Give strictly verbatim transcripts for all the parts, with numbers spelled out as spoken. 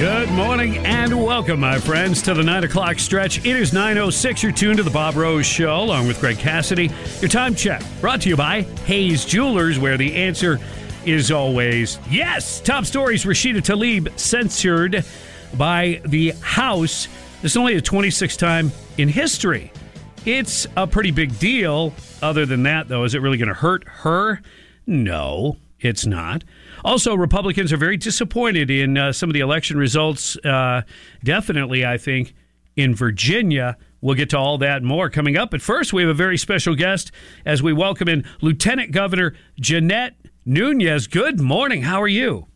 Good morning and welcome, my friends, to the nine o'clock stretch. It is nine oh six. You're tuned to the Bob Rose Show along with Greg Cassidy. Your time check brought to you by Hayes Jewelers, where the answer is always yes. Top stories: Rashida Tlaib censured by the House. This is only the twenty-sixth time in history. It's a pretty big deal. Other than that, though, is it really going to hurt her? No, it's not. Also, Republicans are very disappointed in uh, some of the election results, uh, definitely, I think, in Virginia. We'll get to all that and more coming up. But first, we have a very special guest as we welcome in Lieutenant Governor Jeanette Nunez. Good morning. How are you?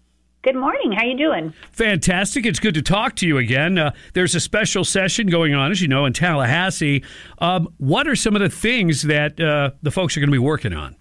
Good morning. How are you doing? Fantastic. It's good to talk to you again. Uh, there's a special session going on, as you know, in Tallahassee. Um, what are some of the things that uh, the folks are going to be working on?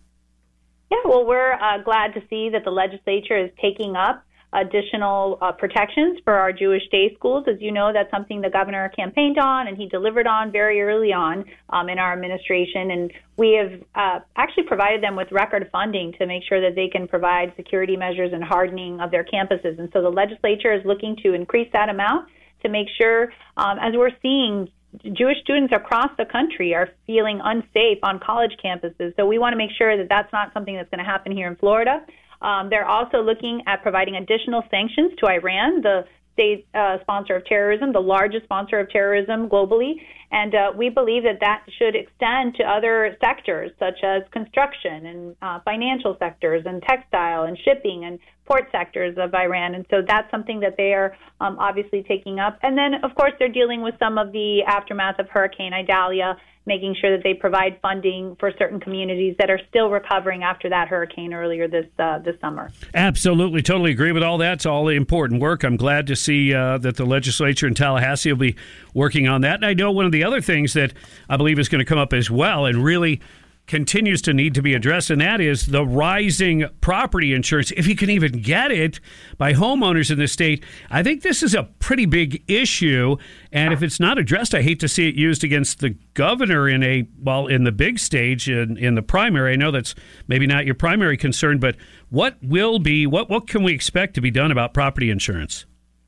Yeah, well, we're uh, glad to see that the legislature is taking up additional uh, protections for our Jewish day schools. As you know, that's something the governor campaigned on, and he delivered on very early on um, in our administration. And we have uh, actually provided them with record funding to make sure that they can provide security measures and hardening of their campuses. And so the legislature is looking to increase that amount to make sure, um, as we're seeing, Jewish students across the country are feeling unsafe on college campuses. So we want to make sure that that's not something that's going to happen here in Florida. Um, they're also looking at providing additional sanctions to Iran, the state uh, sponsor of terrorism, the largest sponsor of terrorism globally. And uh, we believe that that should extend to other sectors, such as construction and uh, financial sectors and textile and shipping and port sectors of Iran. And so that's something that they are um, obviously taking up. And then, of course, they're dealing with some of the aftermath of Hurricane Idalia, making sure that they provide funding for certain communities that are still recovering after that hurricane earlier this uh, this summer. Absolutely. Totally agree with all that. It's all important work. I'm glad to see uh, that the legislature in Tallahassee will be working on that. And I know one of the other things that I believe is going to come up as well and really continues to need to be addressed, and that is the rising property insurance, if you can even get it, by homeowners in the state. I think this is a pretty big issue, and if it's not addressed, I hate to see it used against the governor in a, well, in the big stage, in, in the primary. I know that's maybe not your primary concern, but what will be, what, what can we expect to be done about property insurance?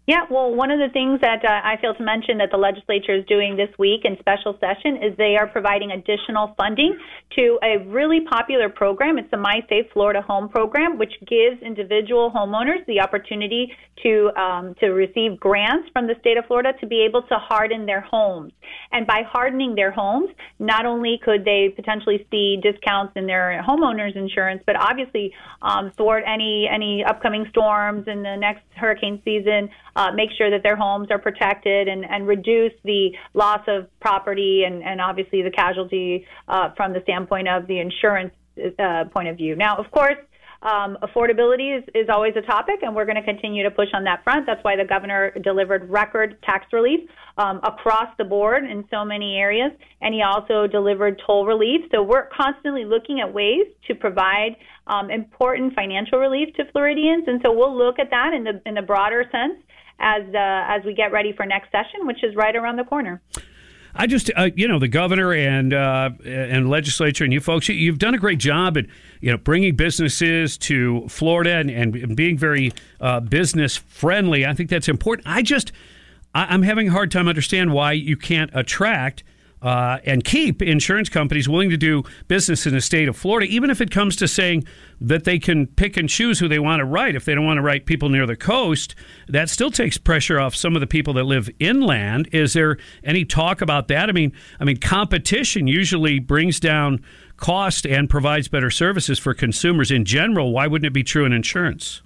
Yeah, well, one of the things that uh, I failed to mention that the legislature is doing this week in special session is they are providing additional funding to a really popular program. It's the My Safe Florida Home Program, which gives individual homeowners the opportunity to um, to receive grants from the state of Florida to be able to harden their homes. And by hardening their homes, not only could they potentially see discounts in their homeowners insurance, but obviously um, thwart any any upcoming storms in the next hurricane season. Uh, make sure that their homes are protected and, and reduce the loss of property and, and obviously the casualty uh, from the standpoint of the insurance uh, point of view. Now, of course, um, affordability is, is always a topic, and we're going to continue to push on that front. That's why the governor delivered record tax relief um, across the board in so many areas, and he also delivered toll relief. So we're constantly looking at ways to provide um, important financial relief to Floridians, and so we'll look at that in the in the broader sense as uh, as we get ready for next session, which is right around the corner. I just, uh, you know, the governor and uh, and legislature and you folks, you've done a great job at, you know, bringing businesses to Florida and, and being very uh, business friendly. I think that's important. I just, I, I'm having a hard time understanding why you can't attract uh, and keep insurance companies willing to do business in the state of Florida, even if it comes to saying that they can pick and choose who they want to write. If they don't want to write people near the coast, that still takes pressure off some of the people that live inland. Is there any talk about that? I mean, I mean, competition usually brings down cost and provides better services for consumers in general. Why wouldn't it be true in insurance?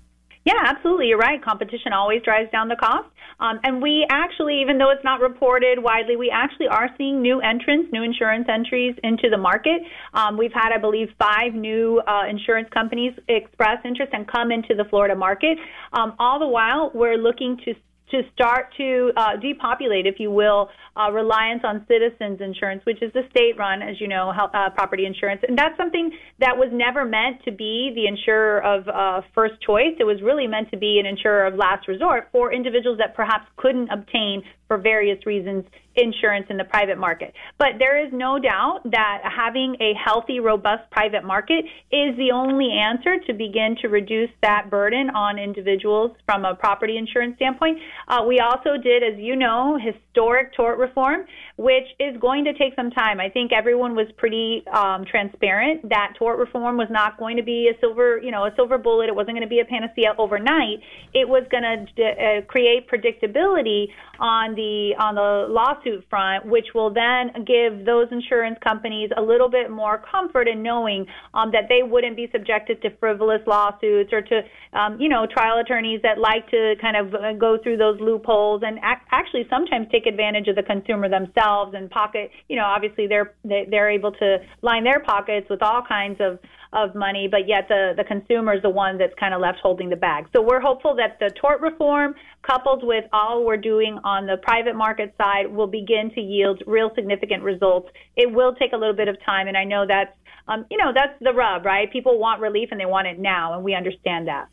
Yeah, absolutely. You're right. Competition always drives down the cost. Um, and we actually, even though it's not reported widely, we actually are seeing new entrants, new insurance entries into the market. Um, we've had, I believe, five new uh, insurance companies express interest and come into the Florida market. Um, all the while, we're looking to to start to uh, depopulate, if you will, uh, reliance on Citizens Insurance, which is the state-run, as you know, health, uh, property insurance. And that's something that was never meant to be the insurer of uh, first choice. It was really meant to be an insurer of last resort for individuals that perhaps couldn't obtain, for various reasons, insurance in the private market. But there is no doubt that having a healthy, robust private market is the only answer to begin to reduce that burden on individuals from a property insurance standpoint. Uh, we also did, as you know, historic tort reform, which is going to take some time. I think everyone was pretty um, transparent that tort reform was not going to be a silver, you know, a silver bullet. It wasn't going to be a panacea overnight. It was going to d- uh, create predictability on the on the lawsuit front, which will then give those insurance companies a little bit more comfort in knowing um, that they wouldn't be subjected to frivolous lawsuits or to, um, you know, trial attorneys that like to kind of go through those loopholes and ac- actually sometimes take advantage of the consumer themselves and pocket, you know, obviously they're, they're able to line their pockets with all kinds of of money, but yet the, the consumer is the one that's kind of left holding the bag. So we're hopeful that the tort reform, coupled with all we're doing on the private market side, will begin to yield real significant results. It will take a little bit of time, and I know that's, um, you know, that's the rub, right? People want relief, and they want it now, and we understand that.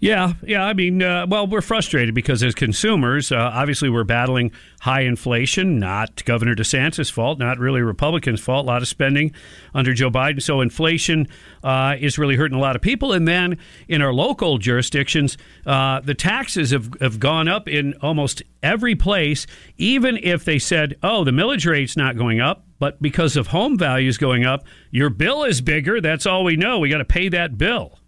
Yeah, yeah. I mean, uh, well, we're frustrated because as consumers, uh, obviously we're battling high inflation, not Governor DeSantis' fault, not really Republicans' fault, a lot of spending under Joe Biden. So inflation uh, is really hurting a lot of people. And then in our local jurisdictions, uh, the taxes have, have gone up in almost every place, even if they said, oh, the millage rate's not going up. But because of home values going up, your bill is bigger. That's all we know. We got to pay that bill.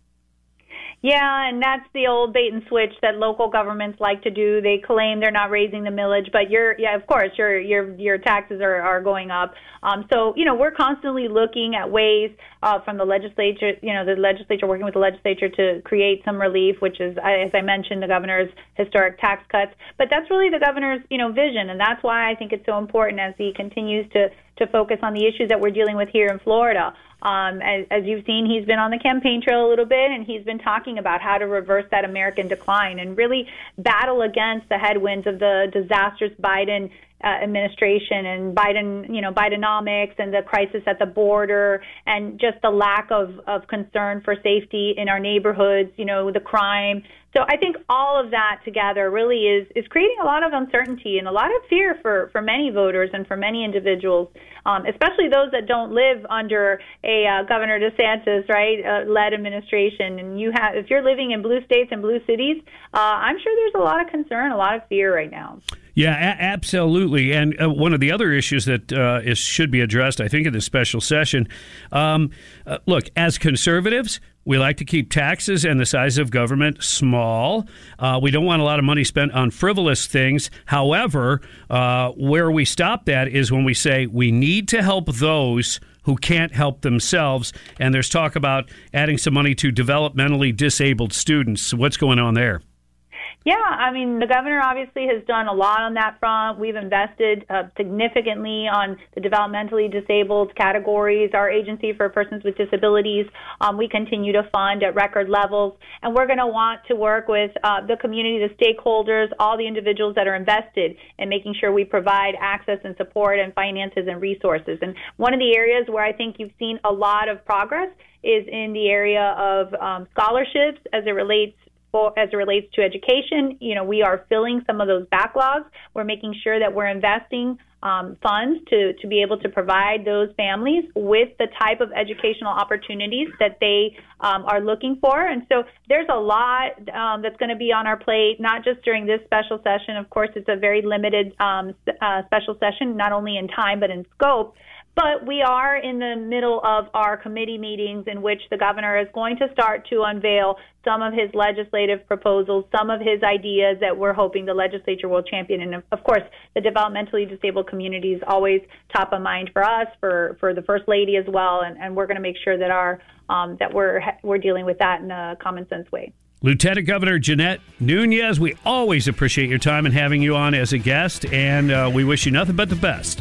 Yeah, and that's the old bait and switch that local governments like to do. They claim they're not raising the millage, but you're, yeah, of course, your your your taxes are, are going up. Um, so you know we're constantly looking at ways uh, from the legislature, you know, the legislature working with the legislature to create some relief, which is, as I mentioned, the governor's historic tax cuts. But that's really the governor's, you know, vision, and that's why I think it's so important as he continues to to focus on the issues that we're dealing with here in Florida. Um, as, as you've seen, he's been on the campaign trail a little bit, and he's been talking about how to reverse that American decline and really battle against the headwinds of the disastrous Biden uh, administration and Biden, you know, Bidenomics and the crisis at the border and just the lack of, of concern for safety in our neighborhoods, you know, the crime. So I think all of that together really is, is creating a lot of uncertainty and a lot of fear for, for many voters and for many individuals, um, especially those that don't live under a uh, Governor DeSantis, right, uh, led administration. And you have, if you're living in blue states and blue cities, uh, I'm sure there's a lot of concern, a lot of fear right now. Yeah, a- absolutely. And uh, one of the other issues that uh, is, should be addressed, I think, in this special session, um, uh, look, as conservatives, we like to keep taxes and the size of government small. Uh, we don't want a lot of money spent on frivolous things. However, uh, where we stop that is when we say we need to help those who can't help themselves. And there's talk about adding some money to developmentally disabled students. What's going on there? Yeah, I mean, the governor obviously has done a lot on that front. We've invested uh, significantly on the developmentally disabled categories, our agency for persons with disabilities. Um, we continue to fund at record levels, and we're going to want to work with uh, the community, the stakeholders, all the individuals that are invested in making sure we provide access and support and finances and resources. And one of the areas where I think you've seen a lot of progress is in the area of um, scholarships as it relates As it relates to education. You know, we are filling some of those backlogs. We're making sure that we're investing um, funds to, to be able to provide those families with the type of educational opportunities that they um, are looking for. And so there's a lot um, that's going to be on our plate, not just during this special session. Of course, it's a very limited um, uh, special session, not only in time, but in scope. But we are in the middle of our committee meetings in which the governor is going to start to unveil some of his legislative proposals, some of his ideas that we're hoping the legislature will champion. And, of course, the developmentally disabled community is always top of mind for us, for, for the First Lady as well. And, and we're going to make sure that our um, that we're we're dealing with that in a common sense way. Lieutenant Governor Jeanette Nunez, we always appreciate your time and having you on as a guest. And uh, we wish you nothing but the best.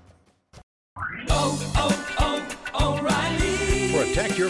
Protect your